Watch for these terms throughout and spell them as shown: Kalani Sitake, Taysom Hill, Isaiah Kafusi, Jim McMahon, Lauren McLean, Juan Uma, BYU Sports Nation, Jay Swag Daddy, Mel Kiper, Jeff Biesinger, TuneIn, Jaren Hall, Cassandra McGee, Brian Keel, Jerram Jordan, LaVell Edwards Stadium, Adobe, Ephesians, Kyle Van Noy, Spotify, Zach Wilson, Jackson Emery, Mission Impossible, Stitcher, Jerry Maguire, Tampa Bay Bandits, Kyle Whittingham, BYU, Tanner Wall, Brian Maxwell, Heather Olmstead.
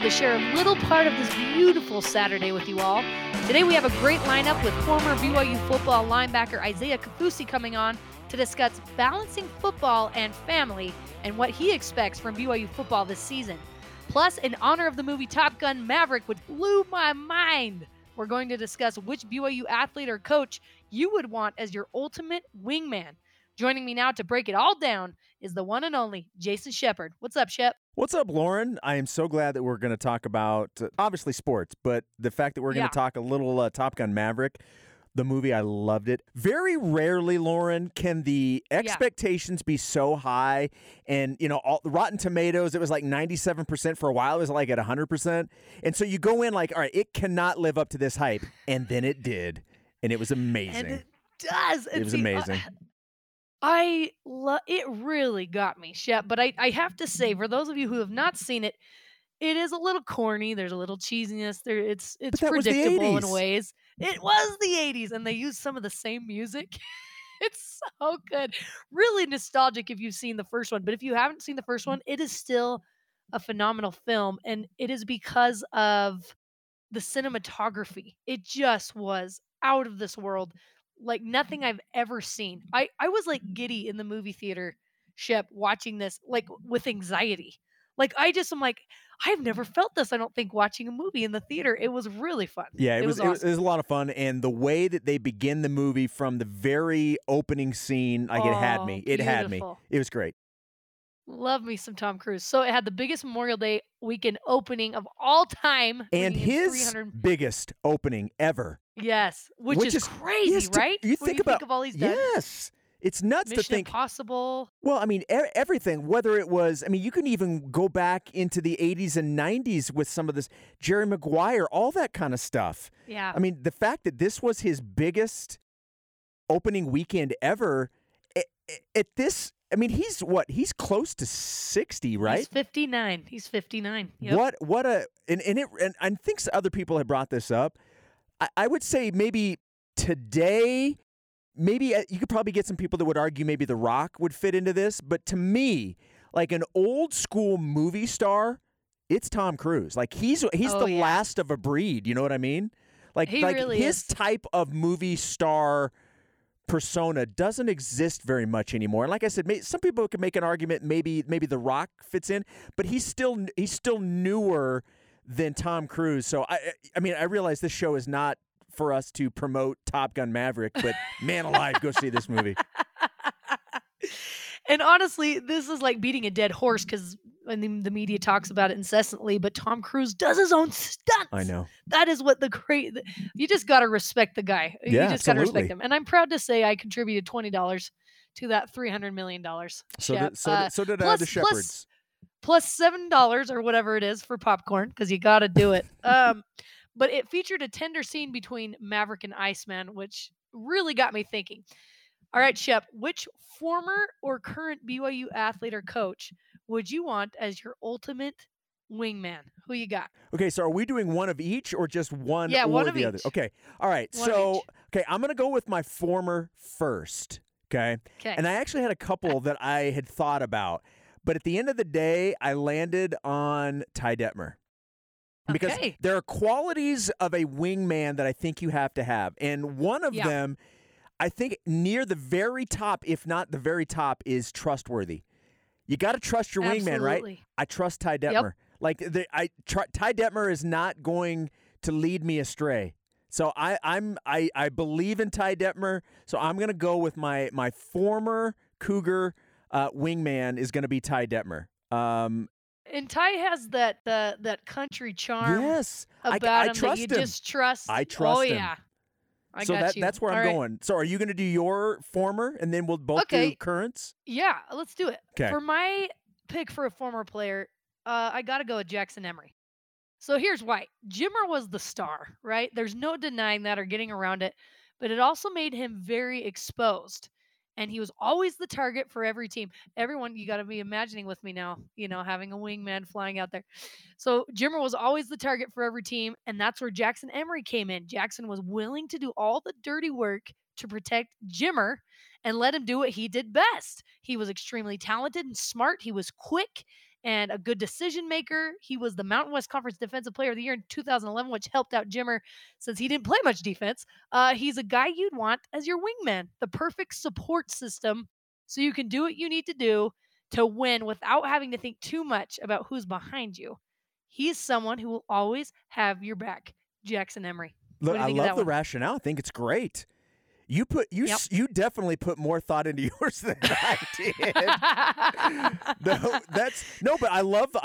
able to share a little part of this beautiful Saturday with you all. Today we have a great lineup with former BYU football linebacker Isaiah Kafusi coming on to discuss balancing football and family and what he expects from BYU football this season. Plus, in honor of the movie Top Gun Maverick, which blew my mind, we're going to discuss which BYU athlete or coach you would want as your ultimate wingman. Joining me now to break it all down is the one and only Jason Shepard. What's up, Shep? What's up, Lauren? I am so glad that we're going to talk about, obviously, sports, but the fact that we're going to talk a little Top Gun Maverick, the movie, I loved it. Very rarely, Lauren, can the expectations be so high. And, you know, all, Rotten Tomatoes, it was like 97% for a while. It was like at 100%. And so you go in like, all right, it cannot live up to this hype. And then it did. And it was amazing. And it does. It was amazing. It really got me, Shep. But I have to say, for those of you who have not seen it, it is a little corny. There's a little cheesiness. It's predictable in ways. It was the 80s, and they used some of the same music. It's so good. Really nostalgic if you've seen the first one. But if you haven't seen the first one, it is still a phenomenal film, and it is because of the cinematography. It just was out of this world, like nothing I've ever seen. I was like giddy in the movie theater, Shep, watching this, like with anxiety. Like, I just am like, I've never felt this, I don't think, watching a movie in the theater. It was really fun. Yeah, it was awesome. It was a lot of fun. And the way that they begin the movie from the very opening scene, it had me. It had me. It was great. Love me some Tom Cruise. So it had the biggest Memorial Day weekend opening of all time. And his biggest opening ever. Yes, which is crazy, yes, right? You think of all these deaths. Yes. It's nuts to think. Mission Impossible. Well, I mean, everything, whether it was, I mean, you can even go back into the 80s and 90s with some of this, Jerry Maguire, all that kind of stuff. Yeah. I mean, the fact that this was his biggest opening weekend ever, at this, I mean, he's what? He's close to 60, right? He's 59. Yep. What a, and I think other people have brought this up. I would say maybe today, maybe you could probably get some people that would argue maybe The Rock would fit into this, but to me, like an old school movie star, it's Tom Cruise. Like he's the last of a breed. You know what I mean? Like really his is. Type of movie star persona doesn't exist very much anymore. And like I said, some people could make an argument maybe The Rock fits in, but he's still newer than Tom Cruise. So I mean, I realize this show is not for us to promote Top Gun Maverick, but man alive, go see this movie. And honestly, this is like beating a dead horse because the media talks about it incessantly, but Tom Cruise does his own stunts. I know. That is what you just got to respect the guy. Yeah, you just got to respect him. And I'm proud to say I contributed $20 to that $300 million. So did the Shepherds. Plus $7 or whatever it is for popcorn because you got to do it. But it featured a tender scene between Maverick and Iceman, which really got me thinking. All right, Shep, which former or current BYU athlete or coach would you want as your ultimate wingman? Who you got? Okay, so are we doing one of each or just one or the other? Okay. All right. I'm going to go with my former first, okay? And I actually had a couple that I had thought about, but at the end of the day, I landed on Ty Detmer. Because there are qualities of a wingman that I think you have to have. And one of them, I think near the very top, if not the very top, is trustworthy. You got to trust your wingman, right? I trust Ty Detmer. Yep. Like Ty Detmer is not going to lead me astray. So I believe in Ty Detmer. So I'm going to go with my former Cougar wingman is going to be Ty Detmer. And Ty has that country charm. Yes, about him that you just trust. I trust him. Oh yeah, that's where I'm going. So are you going to do your former, and then we'll both do currents? Yeah, let's do it. Okay. For my pick for a former player, I got to go with Jackson Emery. So here's why: Jimmer was the star, right? There's no denying that or getting around it. But it also made him very exposed. And he was always the target for every team. Everyone, you got to be imagining with me now, you know, having a wingman flying out there. So Jimmer was always the target for every team, and that's where Jackson Emery came in. Jackson was willing to do all the dirty work to protect Jimmer and let him do what he did best. He was extremely talented and smart. He was quick, and a good decision maker. He was the Mountain West Conference Defensive Player of the Year in 2011, which helped out Jimmer since he didn't play much defense. He's a guy you'd want as your wingman, the perfect support system so you can do what you need to do to win without having to think too much about who's behind you. He's someone who will always have your back, Jackson Emery. Look, I love the rationale. I think it's great. You put you definitely put more thought into yours than I did. But I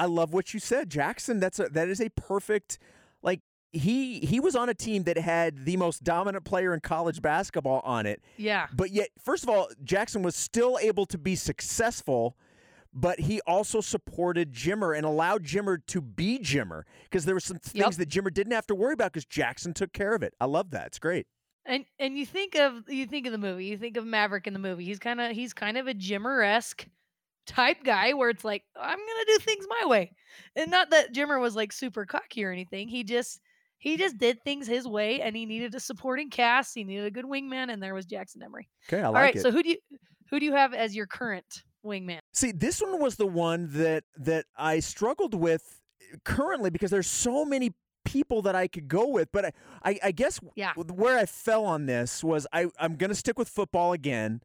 love what you said, Jackson. That is a perfect, like, he was on a team that had the most dominant player in college basketball on it. Yeah. But yet, first of all, Jackson was still able to be successful. But he also supported Jimmer and allowed Jimmer to be Jimmer, because there were some things that Jimmer didn't have to worry about because Jackson took care of it. I love that. It's great. And you think of the movie, you think of Maverick in the movie. He's kind of a Jimmer-esque type guy where it's like, I'm gonna do things my way. And not that Jimmer was like super cocky or anything. He just did things his way, and he needed a supporting cast. He needed a good wingman, and there was Jackson Emery. Okay, I like it. All right, so who do you have as your current wingman? See, this one was the one that I struggled with currently, because there's so many people that I could go with, but I guess where I fell on this was I'm going to stick with football again,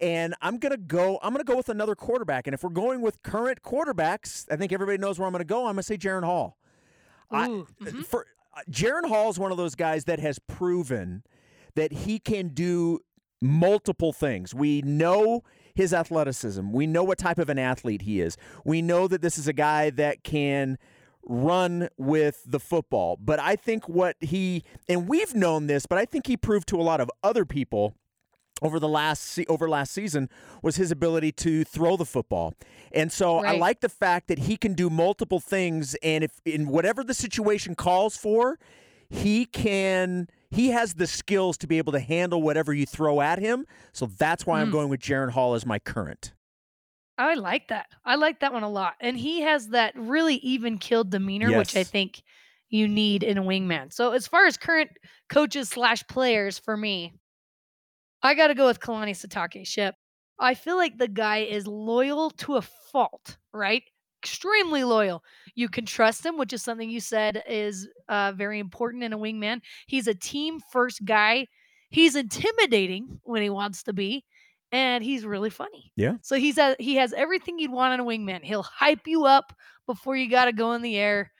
and I'm going to go with another quarterback. And if we're going with current quarterbacks, I think everybody knows where I'm going to go. I'm going to say Jaren Hall. Jaren Hall is one of those guys that has proven that he can do multiple things. We know his athleticism. We know what type of an athlete he is. We know that this is a guy that can run with the football. But I think we've known this, but I think he proved to a lot of other people over last season was his ability to throw the football. And so I like the fact that he can do multiple things, and if in whatever the situation calls for, he has the skills to be able to handle whatever you throw at him. So that's why I'm going with Jaren Hall as my current. I like that. I like that one a lot. And he has that really even-keeled demeanor, which I think you need in a wingman. So as far as current coaches / players for me, I got to go with Kalani Sitake, Shep. I feel like the guy is loyal to a fault, right? Extremely loyal. You can trust him, which is something you said is very important in a wingman. He's a team first guy. He's intimidating when he wants to be, and he's really funny. Yeah. So he has everything you'd want in a wingman. He'll hype you up before you got to go in the air.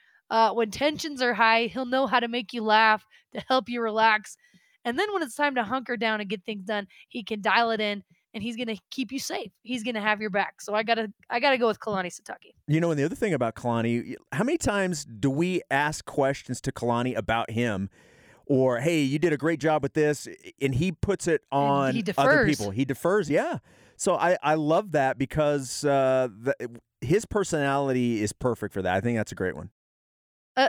When tensions are high, he'll know how to make you laugh, to help you relax. And then when it's time to hunker down and get things done, he can dial it in. And he's going to keep you safe. He's going to have your back. So I gotta go with Kalani Sitake. You know, and the other thing about Kalani, how many times do we ask questions to Kalani about him? Or, hey, you did a great job with this. And he puts it on other people. He defers, yeah. So I love that, because his personality is perfect for that. I think that's a great one.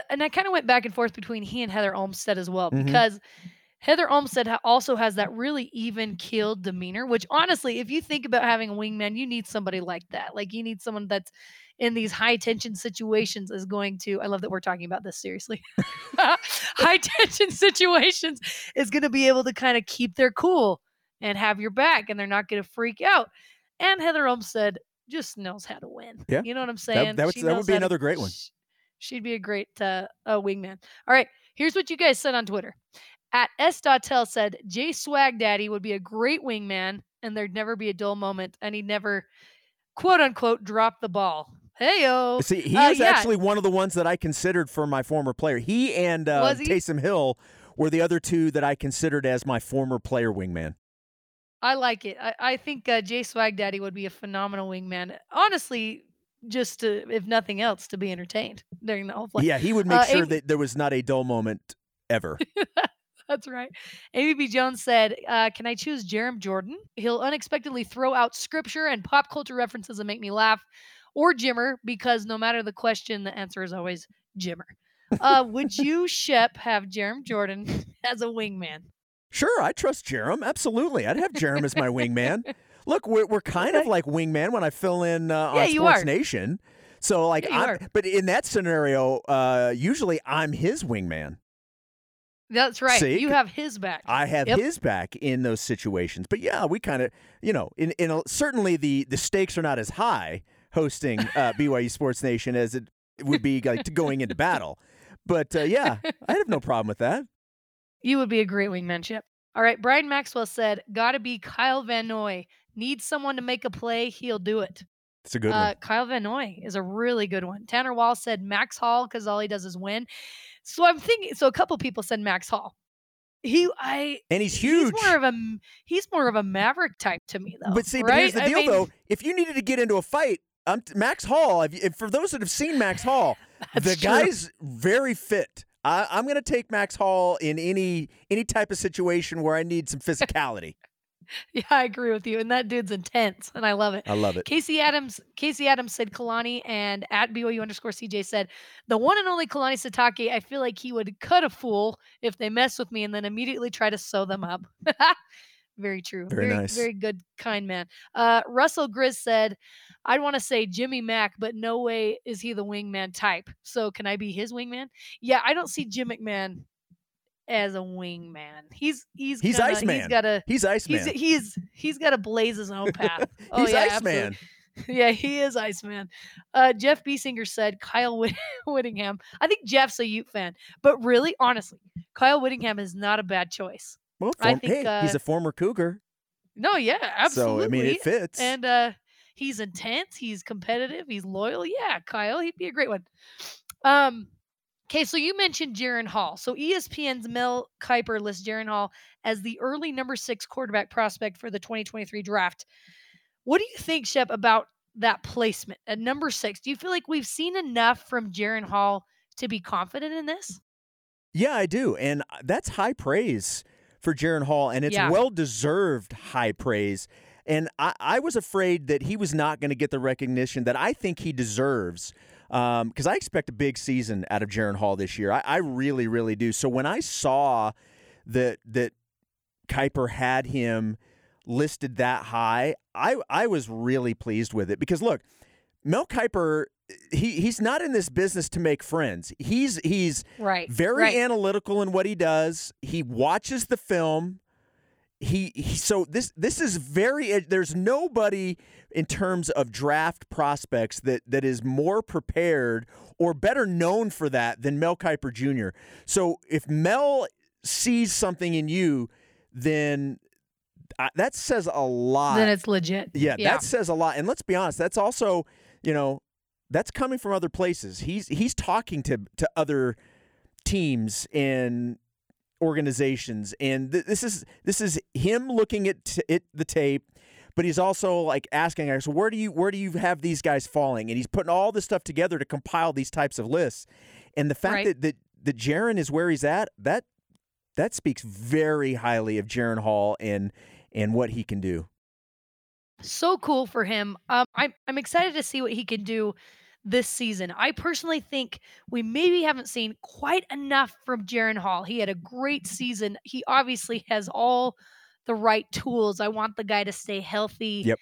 And I kind of went back and forth between he and Heather Olmstead as well, because Heather Olmstead also has that really even-keeled demeanor, which honestly, if you think about having a wingman, you need somebody like that. Like, you need someone that's in these high-tension situations is going to – I love that we're talking about this, seriously. High-tension situations is going to be able to kind of keep their cool and have your back, and they're not going to freak out. And Heather Olmstead just knows how to win. Yeah. You know what I'm saying? That would be another great one. She'd be a great wingman. All right, here's what you guys said on Twitter. At S.Tel said, Jay Swag Daddy would be a great wingman, and there'd never be a dull moment, and he'd never, quote-unquote, drop the ball. Hey-o. See, he is actually one of the ones that I considered for my former player. He and Taysom Hill were the other two that I considered as my former player wingman. I like it. I think Jay Swag Daddy would be a phenomenal wingman. Honestly, just to, if nothing else, to be entertained during the whole play. Yeah, he would make sure that there was not a dull moment ever. That's right. ABB Jones said, can I choose Jerram Jordan? He'll unexpectedly throw out scripture and pop culture references and make me laugh. Or Jimmer, because no matter the question, the answer is always Jimmer. Would you, Shep, have Jerram Jordan as a wingman? Sure, I trust Jerram. Absolutely. I'd have Jerram as my wingman. Look, we're kind of like wingman when I fill in on Sports Nation. So, like, but in that scenario, usually I'm his wingman. That's right. See? You have his back. I have his back in those situations. But yeah, we kind of, you know, certainly the stakes are not as high. hosting BYU Sports Nation as it would be like going into battle. But yeah, I have no problem with that. You would be a great wingman, Chip. All right, Brian Maxwell said, gotta be Kyle Van Noy. Need someone to make a play, he'll do it. It's a good one. Kyle Van Noy is a really good one. Tanner Wall said Max Hall because all he does is win. So I'm thinking. So a couple people said Max Hall. He's huge. He's more of a maverick type to me, though. But see, right? But here's the deal, though. If you needed to get into a fight, Max Hall. If for those that have seen Max Hall, the guy's very fit. I'm going to take Max Hall in any type of situation where I need some physicality. Yeah, I agree with you. And that dude's intense, and I love it. I love it. Casey Adams said Kalani, and at BYU _ CJ said, the one and only Kalani Sitake, I feel like he would cut a fool if they mess with me and then immediately try to sew them up. Very true. Very nice. Very good, kind man. Russell Grizz said, I'd want to say Jimmy Mack, but no way is he the wingman type. So can I be his wingman? Yeah, I don't see Jim McMahon as a wingman. He's Iceman. He's Iceman. He's got to blaze his own path. Oh, he's Iceman. Yeah, he is Iceman. Jeff Biesinger said Kyle Whittingham. I think Jeff's a Ute fan, but really, honestly, Kyle Whittingham is not a bad choice. Well, he's a former Cougar. No, yeah, absolutely. So I mean, it fits. And he's intense. He's competitive. He's loyal. Yeah, Kyle, he'd be a great one. Okay, so you mentioned Jaren Hall. So ESPN's Mel Kiper lists Jaren Hall as the early number 6 quarterback prospect for the 2023 draft. What do you think, Shep, about that placement at number 6? Do you feel like we've seen enough from Jaren Hall to be confident in this? Yeah, I do. And that's high praise for Jaren Hall, and it's well-deserved high praise. And I was afraid that he was not going to get the recognition that I think he deserves. Because I expect a big season out of Jaren Hall this year. I really, really do. So when I saw that Kiper had him listed that high, I was really pleased with it. Because, look, Mel Kiper, he's not in this business to make friends. He's very analytical in what he does. He watches the film. So this is very, there's nobody in terms of draft prospects that is more prepared or better known for that than Mel Kiper Jr. So if Mel sees something in you, then that says a lot. Then it's legit. Yeah, that says a lot. And let's be honest, that's also, you know, that's coming from other places. He's talking to other teams and organizations, and this is him looking at the tape, but he's also like asking us, where do you have these guys falling? And he's putting all this stuff together to compile these types of lists. And the fact that Jaren is where he's at, that speaks very highly of Jaren Hall and what he can do. So cool for him. I'm excited to see what he can do this season. I personally think we maybe haven't seen quite enough from Jaren Hall. He had a great season. He obviously has all the right tools. I want the guy to stay healthy,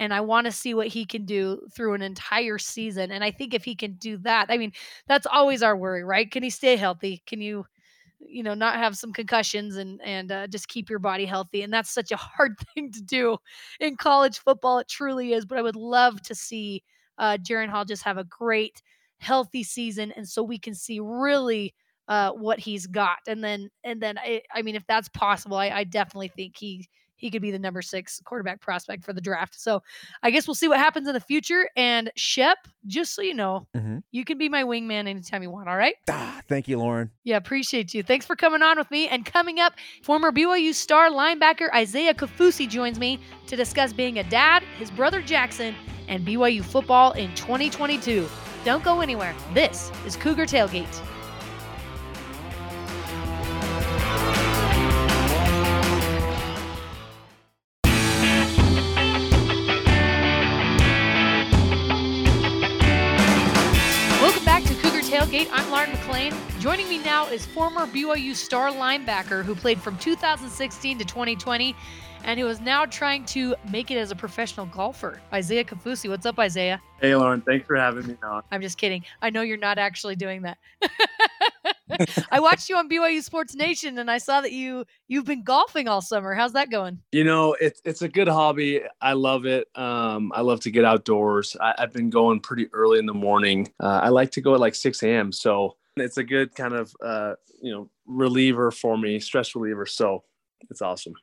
and I want to see what he can do through an entire season. And I think if he can do that, I mean, that's always our worry, right? Can he stay healthy? Can you know, not have some concussions and just keep your body healthy? And that's such a hard thing to do in college football. It truly is. But I would love to see Jaren Hall just have a great, healthy season, and so we can see really what he's got. And then, I mean, if that's possible, I definitely think he could be the number 6 quarterback prospect for the draft. So I guess we'll see what happens in the future. And Shep, just so you know, you can be my wingman anytime you want, all right? Thank you, Lauren. Yeah, appreciate you. Thanks for coming on with me. And coming up, former BYU star linebacker Isaiah Kafusi joins me to discuss being a dad, his brother Jackson, and BYU football in 2022. Don't go anywhere. This is Cougar Tailgate. I'm Lauren McLean. Joining me now is former BYU star linebacker who played from 2016 to 2020 and who is now trying to make it as a professional golfer, Isaiah Kafusi. What's up, Isaiah? Hey, Lauren. Thanks for having me on. I'm just kidding. I know you're not actually doing that. I watched you on BYU Sports Nation, and I saw that you've been golfing all summer. How's that going? You know, it's a good hobby. I love it. I love to get outdoors. I've been going pretty early in the morning. I like to go at like 6 a.m. So it's a good kind of, reliever for me, stress reliever. So it's awesome.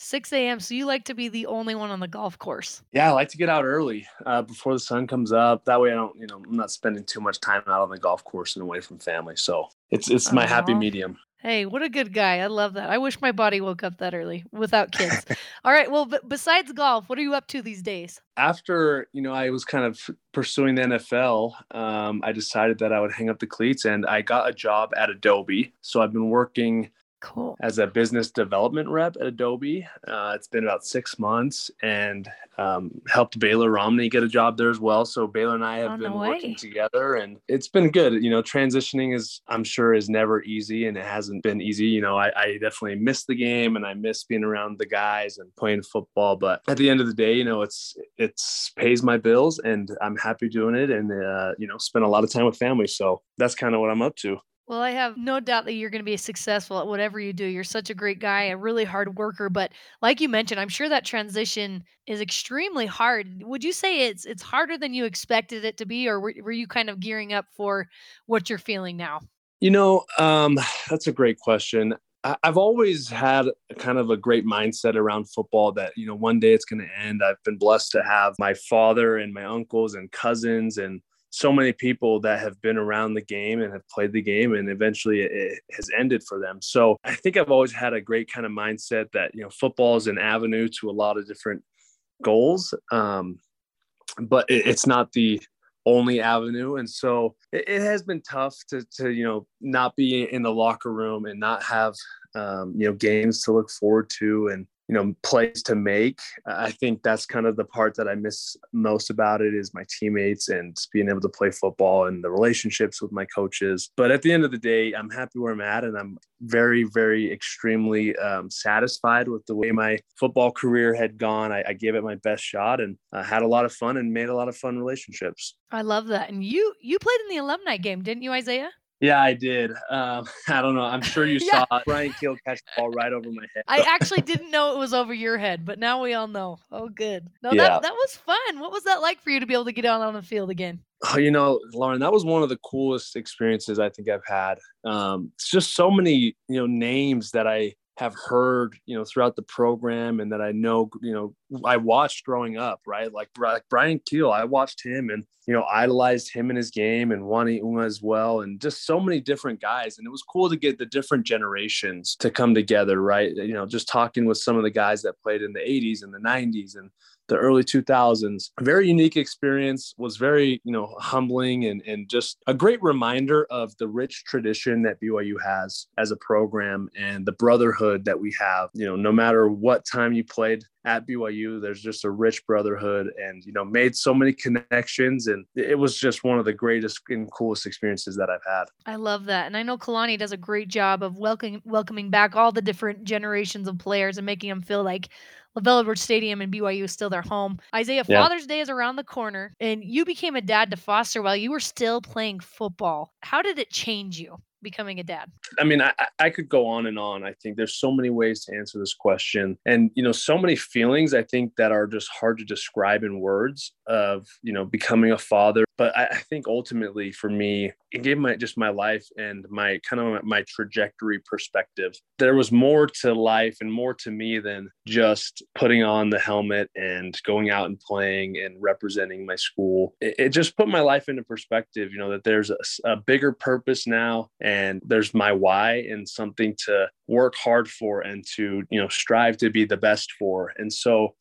6 a.m. So you like to be the only one on the golf course. Yeah, I like to get out early before the sun comes up. That way I'm not spending too much time out on the golf course and away from family. So it's my happy medium. Hey, what a good guy. I love that. I wish my body woke up that early without kids. All right. Well, besides golf, what are you up to these days? After, I was kind of pursuing the NFL, I decided that I would hang up the cleats, and I got a job at Adobe. So I've been working cool as a business development rep at Adobe. It's been about 6 months, and helped Baylor Romney get a job there as well. So Baylor and I have working together, and it's been good. Transitioning is, I'm sure, is never easy, and it hasn't been easy. I definitely miss the game, and I miss being around the guys and playing football. But at the end of the day, it's pays my bills, and I'm happy doing it, and spend a lot of time with family. So that's kind of what I'm up to. Well, I have no doubt that you're going to be successful at whatever you do. You're such a great guy, a really hard worker. But like you mentioned, I'm sure that transition is extremely hard. Would you say it's harder than you expected it to be, or were you kind of gearing up for what you're feeling now? That's a great question. I've always had kind of a great mindset around football that, one day it's going to end. I've been blessed to have my father and my uncles and cousins and so many people that have been around the game and have played the game, and eventually it has ended for them. So I think I've always had a great kind of mindset that, football is an avenue to a lot of different goals. But it's not the only avenue. And so it has been tough to not be in the locker room and not have, games to look forward to and, plays to make. I think that's kind of the part that I miss most about it is my teammates and being able to play football and the relationships with my coaches. But at the end of the day, I'm happy where I'm at, and I'm very, very extremely satisfied with the way my football career had gone. I gave it my best shot, and I had a lot of fun and made a lot of fun relationships. I love that. And you played in the alumni game, didn't you, Isaiah? Yeah, I did. I don't know. I'm sure you saw Brian Keel catch the ball right over my head. I actually didn't know it was over your head, but now we all know. Oh, good. No, that was fun. What was that like for you to be able to get out on the field again? Oh, Lauren, that was one of the coolest experiences I think I've had. It's just so many, names that I have heard, throughout the program, and that I know, I watched growing up, right? Like Brian Keel, I watched him and, idolized him in his game, and Juan Uma as well. And just so many different guys. And it was cool to get the different generations to come together, right? Just talking with some of the guys that played in the 80s and the 90s and the early 2000s. Very unique experience, was very, humbling and just a great reminder of the rich tradition that BYU has as a program and the brotherhood that we have. No matter what time you played at BYU, there's just a rich brotherhood, and, made so many connections. And it was just one of the greatest and coolest experiences that I've had. I love that. And I know Kalani does a great job of welcoming back all the different generations of players and making them feel like LaVell Edwards Stadium and BYU is still their home. Isaiah, Father's Day is around the corner, and you became a dad to Foster while you were still playing football. How did it change you becoming a dad? I mean, I could go on and on. I think there's so many ways to answer this question, and, so many feelings I think that are just hard to describe in words of, becoming a father. But I think ultimately for me, it gave my life and my kind of my trajectory perspective. There was more to life and more to me than just putting on the helmet and going out and playing and representing my school. It just put my life into perspective, that there's a bigger purpose now, and there's my why and something to work hard for and to, strive to be the best for. And so,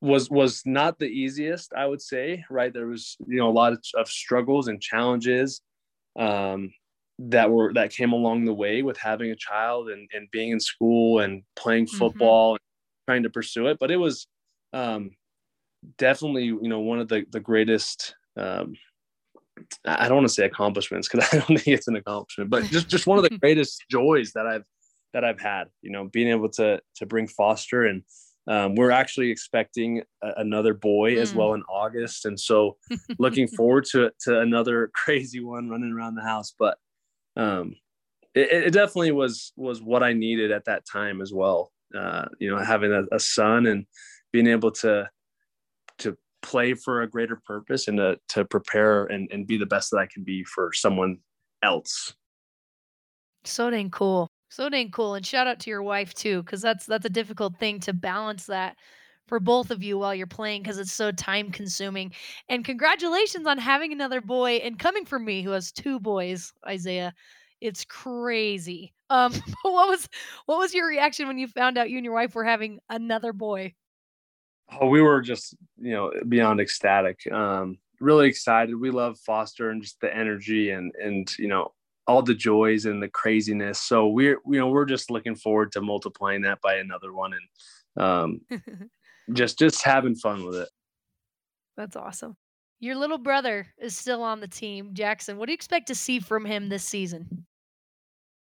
was not the easiest, I would say, right? There was, a lot of struggles and challenges that came along the way with having a child and being in school and playing football, and trying to pursue it. But it was definitely, one of the greatest, I don't want to say accomplishments, because I don't think it's an accomplishment, but just one of the greatest joys that I've had, being able to bring Foster. And we're actually expecting another boy as well in August. And so looking forward to another crazy one running around the house. But it definitely was what I needed at that time as well. Having a son and being able to play for a greater purpose and to prepare and be the best that I can be for someone else. So dang cool. So dang cool. And shout out to your wife too, because that's a difficult thing to balance that for both of you while you're playing, because it's so time consuming. And congratulations on having another boy, and coming from me who has two boys, Isaiah. It's crazy. But what was your reaction when you found out you and your wife were having another boy? Oh, we were just, beyond ecstatic. Really excited. We love Foster and just the energy and all the joys and the craziness. So we're just looking forward to multiplying that by another one and just having fun with it. That's awesome. Your little brother is still on the team, Jackson. What do you expect to see from him this season?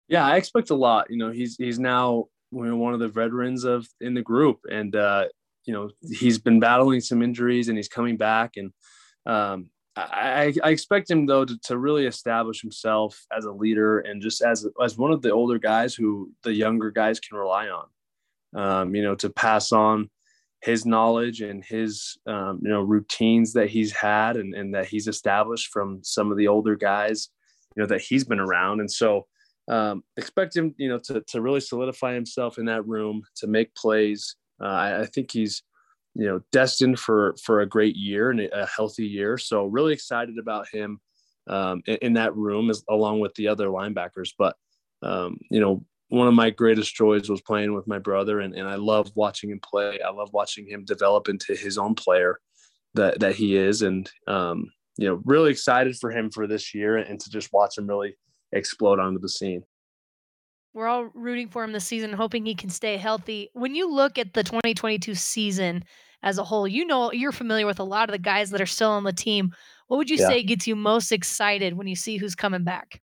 Yeah, I expect a lot. He's now one of the veterans in the group, and he's been battling some injuries and he's coming back. And I expect him though to really establish himself as a leader and just as one of the older guys who the younger guys can rely on. To pass on his knowledge and his, routines that he's had and that he's established from some of the older guys, that he's been around. And so expect him, to really solidify himself in that room, to make plays. I think he's, destined for a great year and a healthy year. So really excited about him in that room along with the other linebackers. But, one of my greatest joys was playing with my brother, and I love watching him play. I love watching him develop into his own player that he is. And, really excited for him for this year and to just watch him really explode onto the scene. We're all rooting for him this season, hoping he can stay healthy. When you look at the 2022 season as a whole, you're familiar with a lot of the guys that are still on the team. What would you say gets you most excited when you see who's coming back?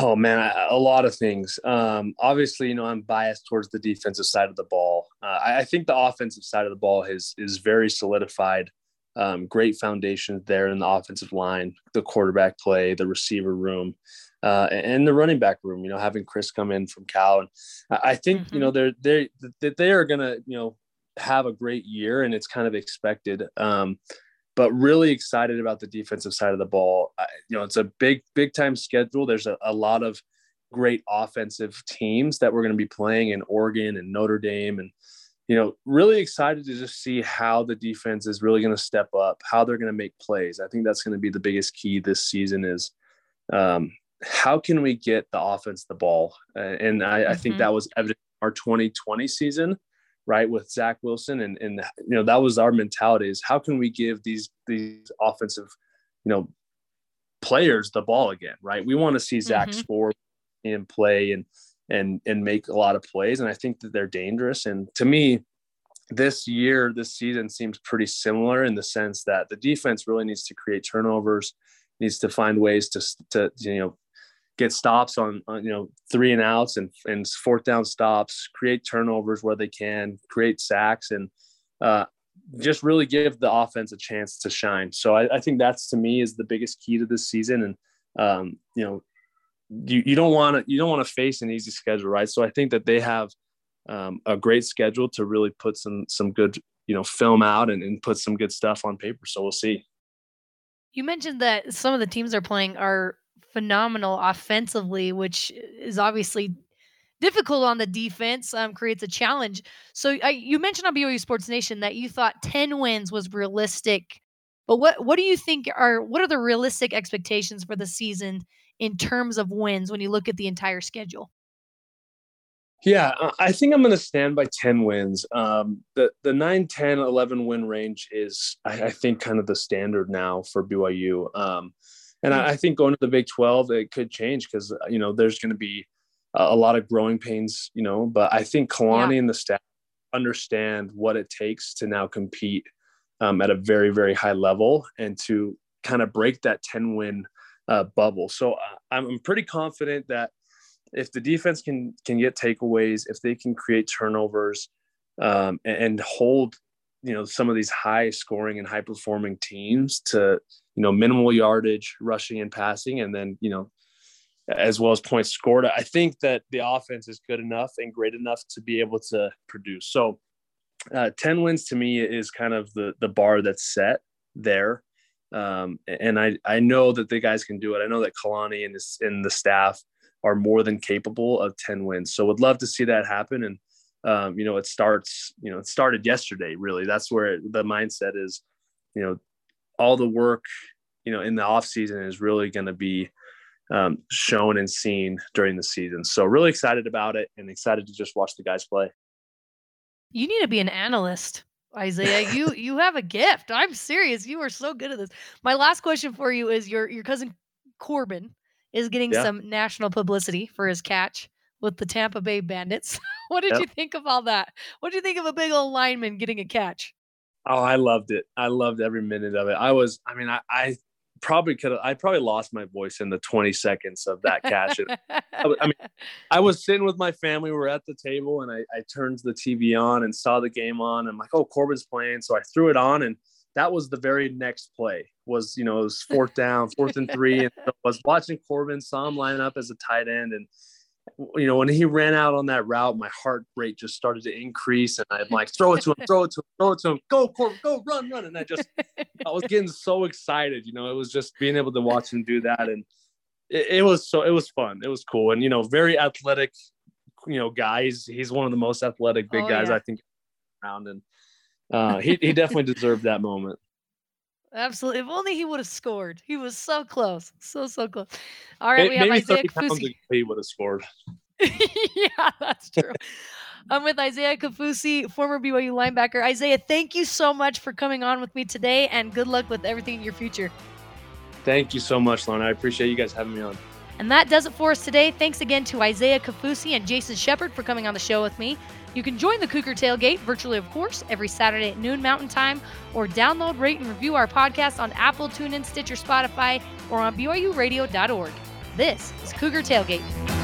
Oh man, a lot of things. Obviously, I'm biased towards the defensive side of the ball. I think the offensive side of the ball is very solidified. Great foundation there in the offensive line, the quarterback play, the receiver room, and the running back room. Having Chris come in from Cal, and I think they are gonna have a great year, and it's kind of expected. But really excited about the defensive side of the ball. It's a big time schedule. There's a lot of great offensive teams that we're going to be playing in Oregon and Notre Dame. And, really excited to just see how the defense is really going to step up, how they're going to make plays. I think that's going to be the biggest key this season is how can we get the offense the ball? And I think that was evident in our 2020 season. Right, with Zach Wilson, and that was our mentality: is how can we give these offensive, players the ball again? Right, we want to see Zach score and play and make a lot of plays, and I think that they're dangerous. And to me, this season seems pretty similar in the sense that the defense really needs to create turnovers, needs to find ways to get stops on 3-and-outs and 4th-down stops, create turnovers where they can, create sacks, and just really give the offense a chance to shine. So I think that's, to me, is the biggest key to this season. And you don't want to face an easy schedule, right? So I think that they have a great schedule to really put some good film out and put some good stuff on paper. So we'll see. You mentioned that some of the teams they're playing are phenomenal offensively, which is obviously difficult on the defense, creates a challenge. So you mentioned on BYU Sports Nation that you thought 10 wins was realistic, but what do you think what are the realistic expectations for the season in terms of wins when you look at the entire schedule? Yeah, I think I'm going to stand by 10 wins. The 9, 10, 11 win range is, I think, kind of the standard now for BYU. And I think going to the Big 12, it could change because, there's going to be a lot of growing pains, but I think Kalani and the staff understand what it takes to now compete at a very, very high level and to kind of break that 10-win bubble. So I'm pretty confident that if the defense can get takeaways, if they can create turnovers and hold, some of these high scoring and high performing teams to, minimal yardage, rushing and passing, and then, as well as points scored. I think that the offense is good enough and great enough to be able to produce. So 10 wins to me is kind of the bar that's set there. And I know that the guys can do it. I know that Kalani and the staff are more than capable of 10 wins. So would love to see that happen. And, you know, it started yesterday, really. That's where the mindset is, you know, all the work, you know, in the off season is really going to be shown and seen during the season. So really excited about it and excited to just watch the guys play. You need to be an analyst, Isaiah. You have a gift. I'm serious. You are so good at this. My last question for you is your cousin Corbin is getting some national publicity for his catch with the Tampa Bay Bandits. What did you think of all that? What do you think of a big old lineman getting a catch? Oh, I loved it. I loved every minute of it. I probably lost my voice in the 20 seconds of that catch. I was sitting with my family. We were at the table, and I turned the TV on and saw the game on. I'm like, oh, Corbin's playing. So I threw it on, and that was the very next play was, you know, it was fourth down, 4th and 3. And I was watching Corbin, saw him line up as a tight end. And, you know, when he ran out on that route, my heart rate just started to increase. And I'm like, throw it to him. Go, Corbin, go, run. And I was getting so excited. You know, it was just being able to watch him do that. And it was fun. It was cool. And, you know, very athletic, you know, guys. He's one of the most athletic big guys, I think, around. And he definitely deserved that moment. Absolutely. If only he would have scored. He was so close. So close. All right. We have Isaiah Kafusi. He would have scored. Yeah, that's true. I'm with Isaiah Kafusi, former BYU linebacker. Isaiah, thank you so much for coming on with me today, and good luck with everything in your future. Thank you so much, Lorna. I appreciate you guys having me on. And that does it for us today. Thanks again to Isaiah Kafusi and Jason Shepard for coming on the show with me. You can join the Cougar Tailgate virtually, of course, every Saturday at noon Mountain Time, or download, rate, and review our podcast on Apple, TuneIn, Stitcher, Spotify, or on BYUradio.org. This is Cougar Tailgate.